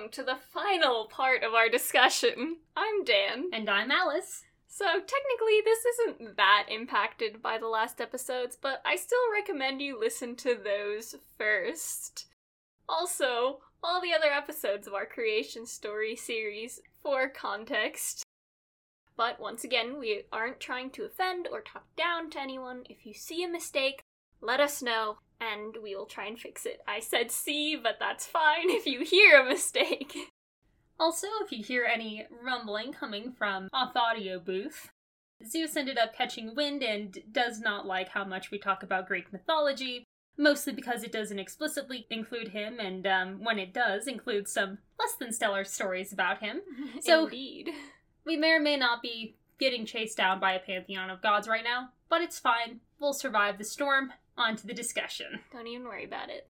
welcome to the final part of our discussion. I'm Dan. And I'm Alice. So technically this isn't that impacted by the last episodes, but I still recommend you listen to those first. Also, all the other episodes of our Creation Story series for context. But once again, we aren't trying to offend or talk down to anyone. If you see a mistake, let us know, and we will try and fix it. I said see, but that's fine if you hear a mistake. Also, if you hear any rumbling coming from off audio booth, Zeus ended up catching wind and does not like how much we talk about Greek mythology, mostly because it doesn't explicitly include him, and when it does, includes some less than stellar stories about him. So indeed. We may or may not be getting chased down by a pantheon of gods right now, but it's fine. We'll survive the storm. On to the discussion. Don't even worry about it.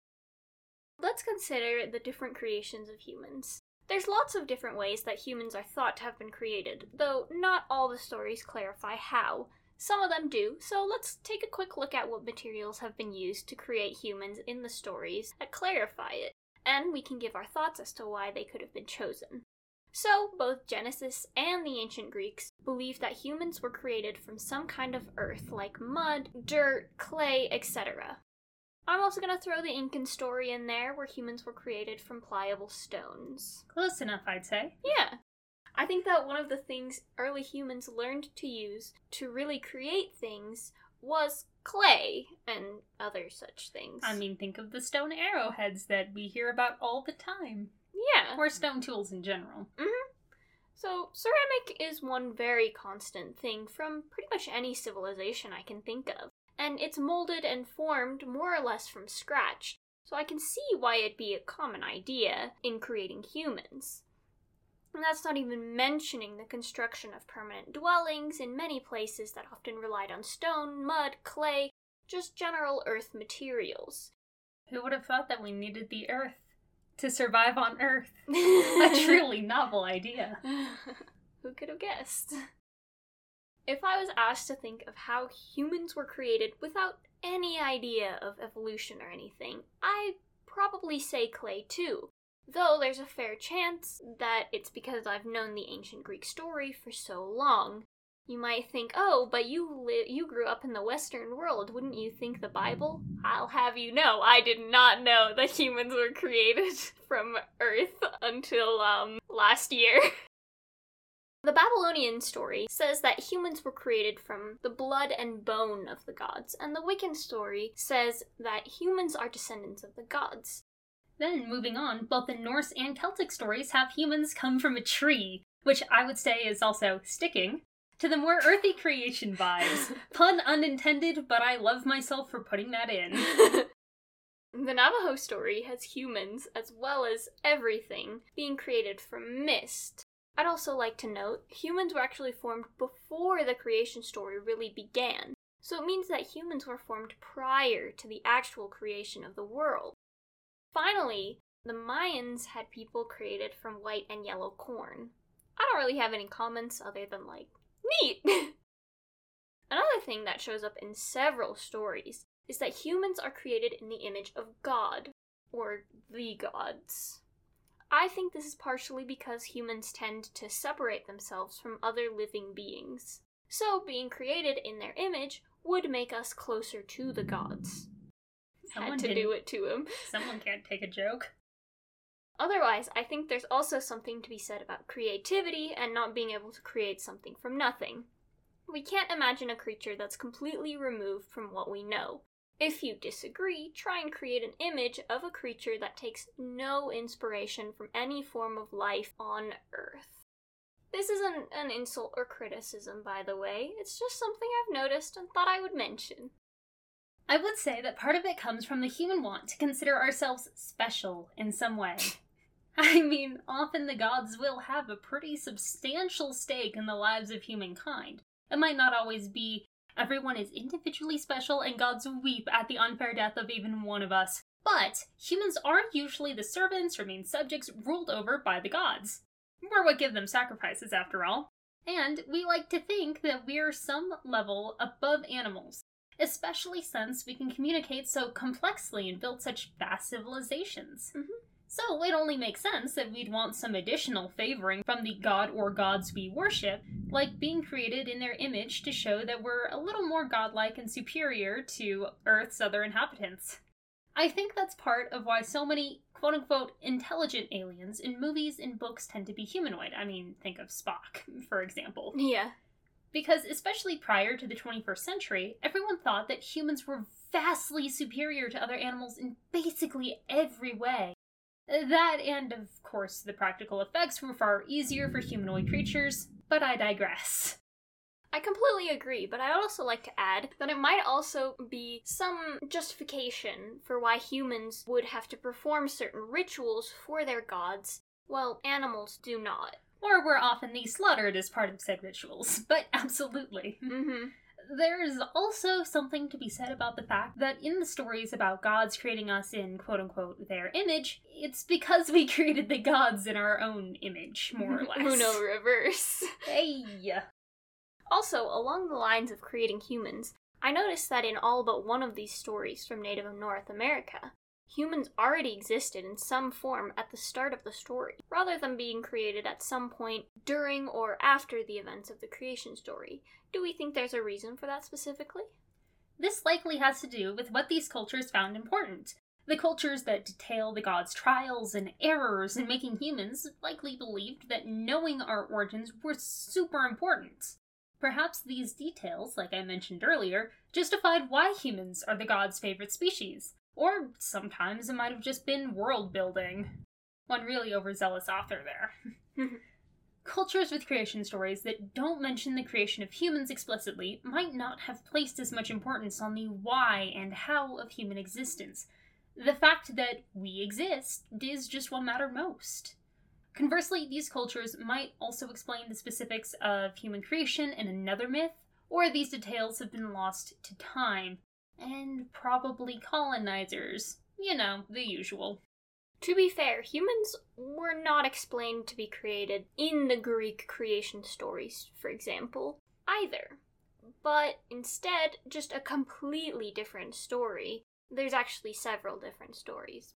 Let's consider the different creations of humans. There's lots of different ways that humans are thought to have been created, though not all the stories clarify how. Some of them do, so let's take a quick look at what materials have been used to create humans in the stories that clarify it, and we can give our thoughts as to why they could have been chosen. So, both Genesis and the ancient Greeks believed that humans were created from some kind of earth, like mud, dirt, clay, etc. I'm also going to throw the Incan story in there, where humans were created from pliable stones. Close enough, I'd say. Yeah. I think that one of the things early humans learned to use to really create things was clay and other such things. I mean, think of the stone arrowheads that we hear about all the time. Yeah. Or stone tools in general. Mm-hmm. So, ceramic is one very constant thing from pretty much any civilization I can think of, and it's molded and formed more or less from scratch, so I can see why it'd be a common idea in creating humans. And that's not even mentioning the construction of permanent dwellings in many places that often relied on stone, mud, clay, just general earth materials. Who would have thought that we needed the earth? To survive on Earth. A truly novel idea. Who could have guessed? If I was asked to think of how humans were created without any idea of evolution or anything, I'd probably say clay too, though there's a fair chance that it's because I've known the ancient Greek story for so long. You might think, oh, but you grew up in the Western world, wouldn't you think the Bible? I'll have you know, I did not know that humans were created from Earth until, last year. The Babylonian story says that humans were created from the blood and bone of the gods, and the Wiccan story says that humans are descendants of the gods. Then, moving on, both the Norse and Celtic stories have humans come from a tree, which I would say is also sticking to the more earthy creation vibes. Pun unintended, but I love myself for putting that in. The Navajo story has humans, as well as everything, being created from mist. I'd also like to note, humans were actually formed before the creation story really began, so it means that humans were formed prior to the actual creation of the world. Finally, the Mayans had people created from white and yellow corn. I don't really have any comments other than, like, neat! Another thing that shows up in several stories is that humans are created in the image of God, or the gods. I think this is partially because humans tend to separate themselves from other living beings, so being created in their image would make us closer to the gods. Someone had to do it to him. Someone can't take a joke. Otherwise, I think there's also something to be said about creativity and not being able to create something from nothing. We can't imagine a creature that's completely removed from what we know. If you disagree, try and create an image of a creature that takes no inspiration from any form of life on Earth. This isn't an insult or criticism, by the way. It's just something I've noticed and thought I would mention. I would say that part of it comes from the human want to consider ourselves special in some way. I mean, often the gods will have a pretty substantial stake in the lives of humankind. It might not always be, everyone is individually special and gods weep at the unfair death of even one of us, but humans are usually the servants or main subjects ruled over by the gods. We're what give them sacrifices, after all. And we like to think that we're some level above animals, especially since we can communicate so complexly and build such vast civilizations. Mm-hmm. So it only makes sense that we'd want some additional favoring from the god or gods we worship, like being created in their image to show that we're a little more godlike and superior to Earth's other inhabitants. I think that's part of why so many quote-unquote intelligent aliens in movies and books tend to be humanoid. I mean, think of Spock, for example. Yeah. Because especially prior to the 21st century, everyone thought that humans were vastly superior to other animals in basically every way. That and, of course, the practical effects were far easier for humanoid creatures, but I digress. I completely agree, but I'd also like to add that it might also be some justification for why humans would have to perform certain rituals for their gods, while animals do not. Or were often slaughtered as part of said rituals, but absolutely. Mm-hmm. There is also something to be said about the fact that in the stories about gods creating us in, quote-unquote, their image, it's because we created the gods in our own image, more or less. Uno reverse. Hey! Also, along the lines of creating humans, I noticed that in all but one of these stories from Native North America, humans already existed in some form at the start of the story, rather than being created at some point during or after the events of the creation story. Do we think there's a reason for that specifically? This likely has to do with what these cultures found important. The cultures that detail the gods' trials and errors in making humans likely believed that knowing our origins were super important. Perhaps these details, like I mentioned earlier, justified why humans are the gods' favorite species, or sometimes it might have just been world-building. One really overzealous author there. Cultures with creation stories that don't mention the creation of humans explicitly might not have placed as much importance on the why and how of human existence. The fact that we exist is just what mattered most. Conversely, these cultures might also explain the specifics of human creation in another myth, or these details have been lost to time, and probably colonizers. You know, the usual. To be fair, humans were not explained to be created in the Greek creation stories, for example, either. But instead, just a completely different story. There's actually several different stories.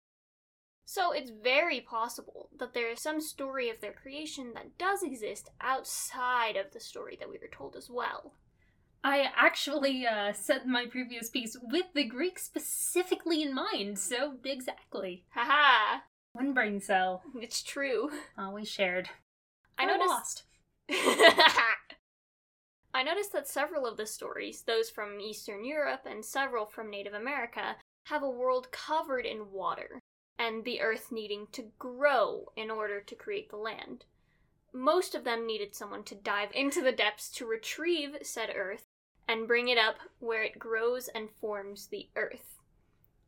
So it's very possible that there is some story of their creation that does exist outside of the story that we were told as well. I actually set my previous piece with the Greek specifically in mind, so exactly. Haha! One brain cell. It's true. Always shared. I noticed that several of the stories, those from Eastern Europe and several from Native America, have a world covered in water, and the earth needing to grow in order to create the land. Most of them needed someone to dive into the depths to retrieve said earth and bring it up where it grows and forms the earth.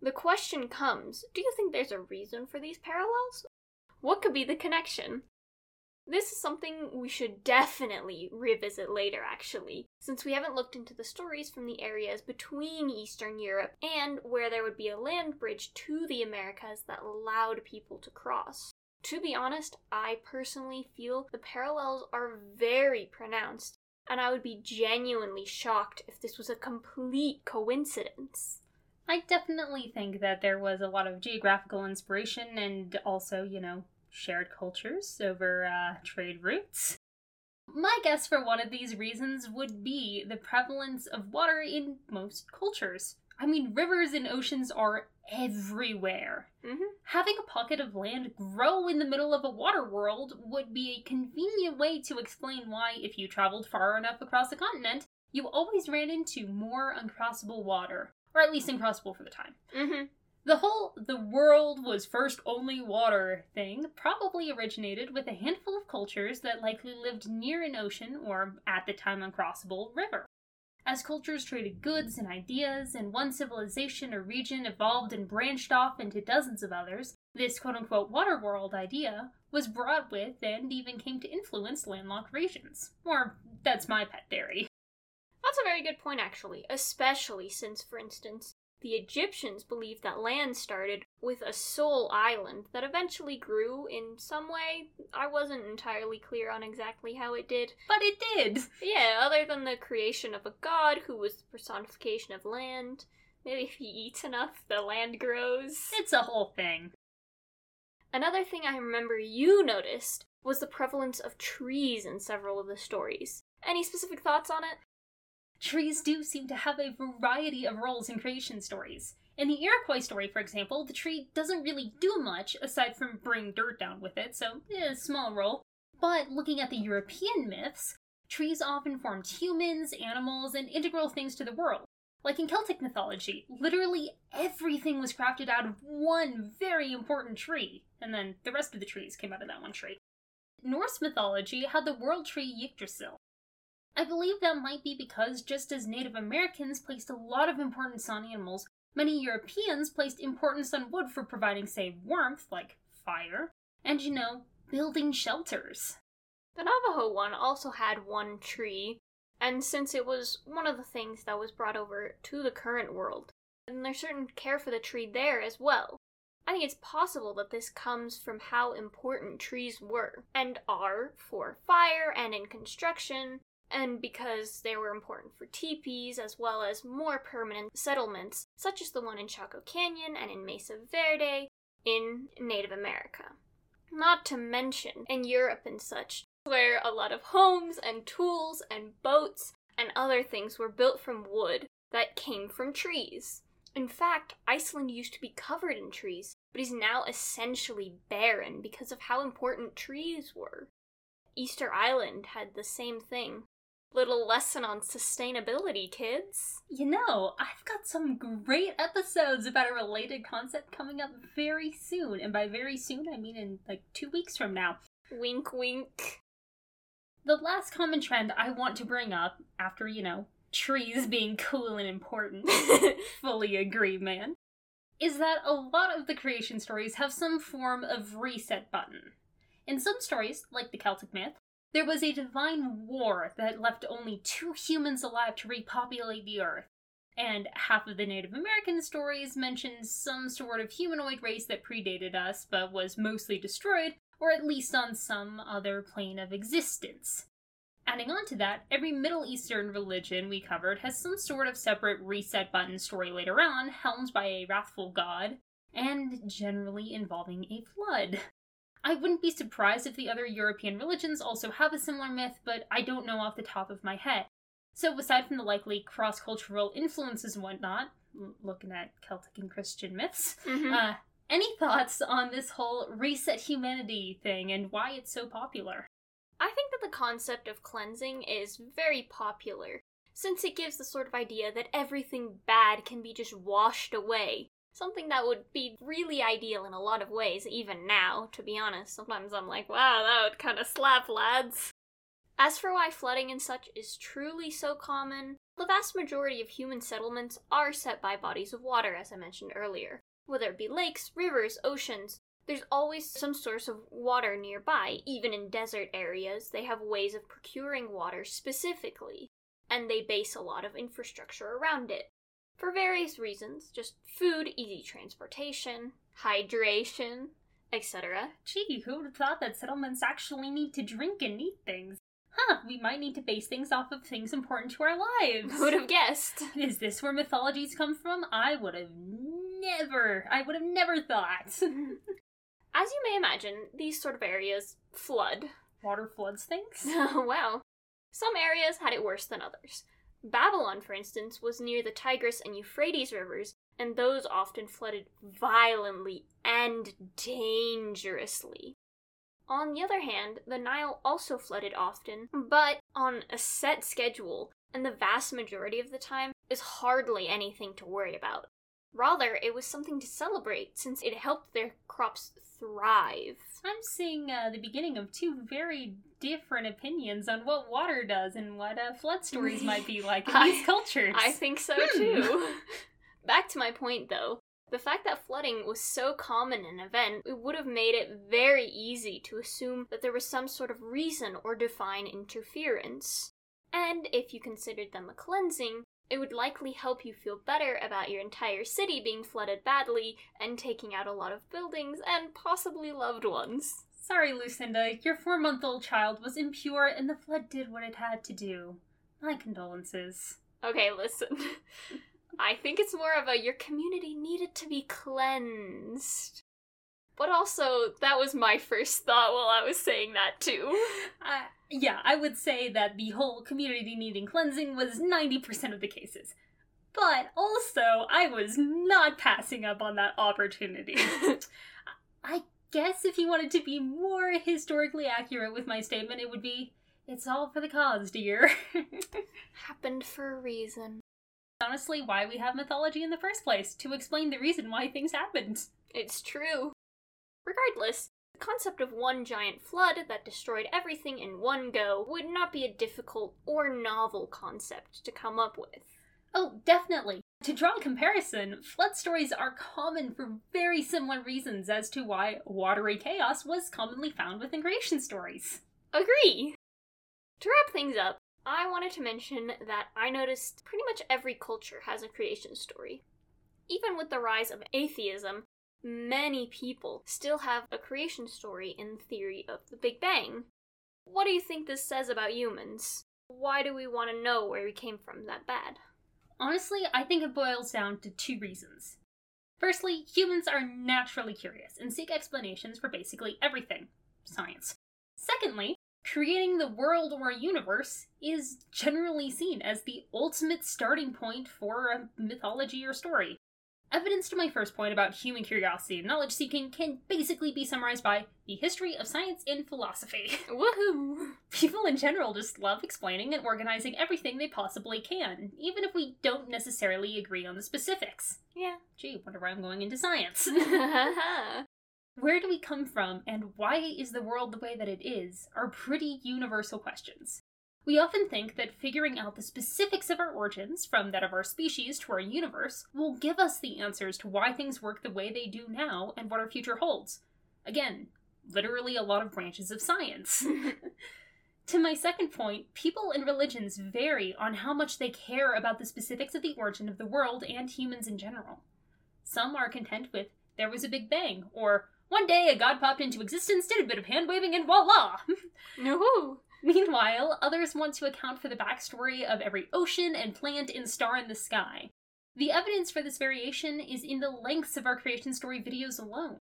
The question comes, do you think there's a reason for these parallels? What could be the connection? This is something we should definitely revisit later, actually, since we haven't looked into the stories from the areas between Eastern Europe and where there would be a land bridge to the Americas that allowed people to cross. To be honest, I personally feel the parallels are very pronounced, and I would be genuinely shocked if this was a complete coincidence. I definitely think that there was a lot of geographical inspiration and also, you know, shared cultures over trade routes. My guess for one of these reasons would be the prevalence of water in most cultures. I mean, rivers and oceans are everywhere. Mm-hmm. Having a pocket of land grow in the middle of a water world would be a convenient way to explain why, if you traveled far enough across a continent, you always ran into more uncrossable water, or at least uncrossable for the time. Mm-hmm. The whole "the world was first only water" thing probably originated with a handful of cultures that likely lived near an ocean or, at the time, uncrossable river. As cultures traded goods and ideas, and one civilization or region evolved and branched off into dozens of others, this quote-unquote water world idea was brought with and even came to influence landlocked regions. Or, that's my pet theory. That's a very good point, actually, especially since, for instance, the Egyptians believed that land started with a sole island that eventually grew in some way. I wasn't entirely clear on exactly how it did. But it did! Yeah, other than the creation of a god who was the personification of land. Maybe if he eats enough, the land grows. It's a whole thing. Another thing I remember you noticed was the prevalence of trees in several of the stories. Any specific thoughts on it? Trees do seem to have a variety of roles in creation stories. In the Iroquois story, for example, the tree doesn't really do much aside from bring dirt down with it, so a small role. But looking at the European myths, trees often formed humans, animals, and integral things to the world. Like in Celtic mythology, literally everything was crafted out of one very important tree, and then the rest of the trees came out of that one tree. Norse mythology had the world tree Yggdrasil. I believe that might be because just as Native Americans placed a lot of importance on animals, many Europeans placed importance on wood for providing, say, warmth, like fire, and, building shelters. The Navajo one also had one tree, and since it was one of the things that was brought over to the current world, and there's certain care for the tree there as well. I think it's possible that this comes from how important trees were, and are, for fire and in construction, and because they were important for teepees as well as more permanent settlements, such as the one in Chaco Canyon and in Mesa Verde in Native America. Not to mention in Europe and such, where a lot of homes and tools and boats and other things were built from wood that came from trees. In fact, Iceland used to be covered in trees, but is now essentially barren because of how important trees were. Easter Island had the same thing. Little lesson on sustainability, kids. I've got some great episodes about a related concept coming up very soon. And by very soon, I mean in 2 weeks from now. Wink, wink. The last common trend I want to bring up, after, trees being cool and important, fully agree, man, is that a lot of the creation stories have some form of reset button. In some stories, like the Celtic myth, there was a divine war that left only 2 humans alive to repopulate the earth, and half of the Native American stories mentioned some sort of humanoid race that predated us but was mostly destroyed, or at least on some other plane of existence. Adding on to that, every Middle Eastern religion we covered has some sort of separate reset button story later on, helmed by a wrathful god, and generally involving a flood. I wouldn't be surprised if the other European religions also have a similar myth, but I don't know off the top of my head. So aside from the likely cross-cultural influences and whatnot, looking at Celtic and Christian myths, any thoughts on this whole reset humanity thing and why it's so popular? I think that the concept of cleansing is very popular, since it gives the sort of idea that everything bad can be just washed away. Something that would be really ideal in a lot of ways, even now, to be honest. Sometimes I'm like, wow, that would kind of slap, lads. As for why flooding and such is truly so common, the vast majority of human settlements are set by bodies of water, as I mentioned earlier. Whether it be lakes, rivers, oceans, there's always some source of water nearby. Even in desert areas, they have ways of procuring water specifically, and they base a lot of infrastructure around it. For various reasons, just food, easy transportation, hydration, etc. Gee, who would have thought that settlements actually need to drink and eat things? We might need to base things off of things important to our lives. Who would have guessed? Is this where mythologies come from? I would have never thought. As you may imagine, these sort of areas flood. Water floods things? Oh, wow. Some areas had it worse than others. Babylon, for instance, was near the Tigris and Euphrates rivers, and those often flooded violently and dangerously. On the other hand, the Nile also flooded often, but on a set schedule, and the vast majority of the time is hardly anything to worry about. Rather, it was something to celebrate, since it helped their crops thrive. I'm seeing the beginning of 2 very different opinions on what water does and what flood stories might be like in these cultures. I think so, too. Back to my point, though. The fact that flooding was so common an event, it would have made it very easy to assume that there was some sort of reason or divine interference. And if you considered them a cleansing, it would likely help you feel better about your entire city being flooded badly and taking out a lot of buildings and possibly loved ones. Sorry, Lucinda, your 4-month-old child was impure and the flood did what it had to do. My condolences. Okay, listen. I think it's more of your community needed to be cleansed. But also, that was my first thought while I was saying that, too. Yeah, I would say that the whole community needing cleansing was 90% of the cases. But also, I was not passing up on that opportunity. I guess if you wanted to be more historically accurate with my statement, it would be, it's all for the cause, dear. Happened for a reason. Honestly, why we have mythology in the first place, to explain the reason why things happened. It's true. Regardless, the concept of one giant flood that destroyed everything in one go would not be a difficult or novel concept to come up with. Oh, definitely. To draw a comparison, flood stories are common for very similar reasons as to why watery chaos was commonly found within creation stories. Agree! To wrap things up, I wanted to mention that I noticed pretty much every culture has a creation story. Even with the rise of atheism, many people still have a creation story in theory of the Big Bang. What do you think this says about humans? Why do we want to know where we came from that bad? Honestly, I think it boils down to two reasons. Firstly, humans are naturally curious and seek explanations for basically everything. Science. Secondly, creating the world or universe is generally seen as the ultimate starting point for a mythology or story. Evidence to my first point about human curiosity and knowledge-seeking can basically be summarized by the history of science and philosophy. Woohoo! People in general just love explaining and organizing everything they possibly can, even if we don't necessarily agree on the specifics. Yeah. Gee, wonder why I'm going into science. Where do we come from, and why is the world the way that it is, are pretty universal questions. We often think that figuring out the specifics of our origins, from that of our species to our universe, will give us the answers to why things work the way they do now and what our future holds. Again, literally a lot of branches of science. To my second point, people and religions vary on how much they care about the specifics of the origin of the world and humans in general. Some are content with, there was a Big Bang, or one day a god popped into existence, did a bit of hand-waving, and voila! No. Meanwhile, others want to account for the backstory of every ocean and plant and star in the sky. The evidence for this variation is in the lengths of our creation story videos alone.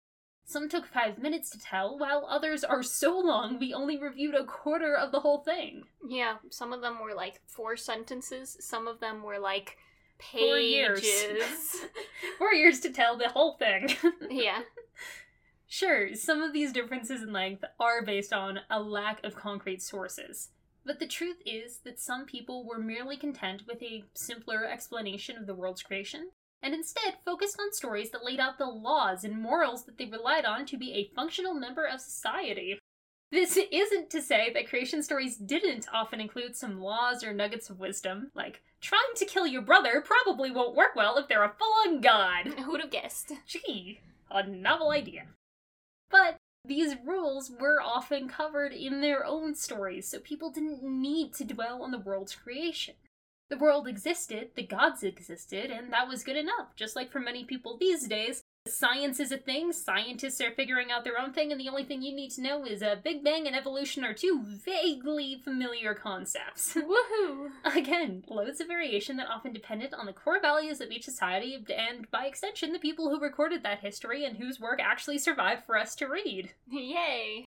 Some took 5 minutes to tell, while others are so long we only reviewed a quarter of the whole thing. Yeah, some of them were like 4 sentences, some of them were like pages. 4 years. 4 years to tell the whole thing. Yeah. Sure, some of these differences in length are based on a lack of concrete sources, but the truth is that some people were merely content with a simpler explanation of the world's creation, and instead focused on stories that laid out the laws and morals that they relied on to be a functional member of society. This isn't to say that creation stories didn't often include some laws or nuggets of wisdom, like, trying to kill your brother probably won't work well if they're a full-on god! Who'd have guessed? Gee, a novel idea. But these rules were often covered in their own stories, so people didn't need to dwell on the world's creation. The world existed, the gods existed, and that was good enough. Just like for many people these days, science is a thing, scientists are figuring out their own thing, and the only thing you need to know is a Big Bang and evolution are two vaguely familiar concepts. Woohoo! Again, loads of variation that often depended on the core values of each society, and by extension, the people who recorded that history and whose work actually survived for us to read. Yay!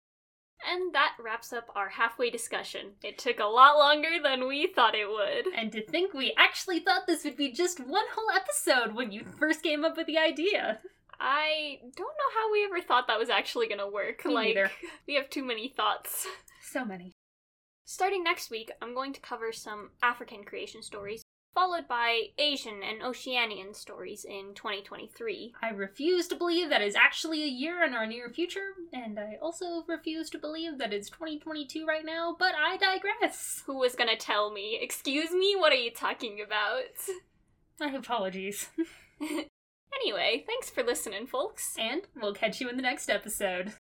And that wraps up our halfway discussion. It took a lot longer than we thought it would. And to think we actually thought this would be just one whole episode when you first came up with the idea. I don't know how we ever thought that was actually going to work. Me neither. We have too many thoughts. So many. Starting next week, I'm going to cover some African creation stories, followed by Asian and Oceanian stories in 2023. I refuse to believe that is actually a year in our near future, and I also refuse to believe that it's 2022 right now, but I digress. Who was going to tell me? Excuse me? What are you talking about? My apologies. Anyway, thanks for listening, folks. And we'll catch you in the next episode.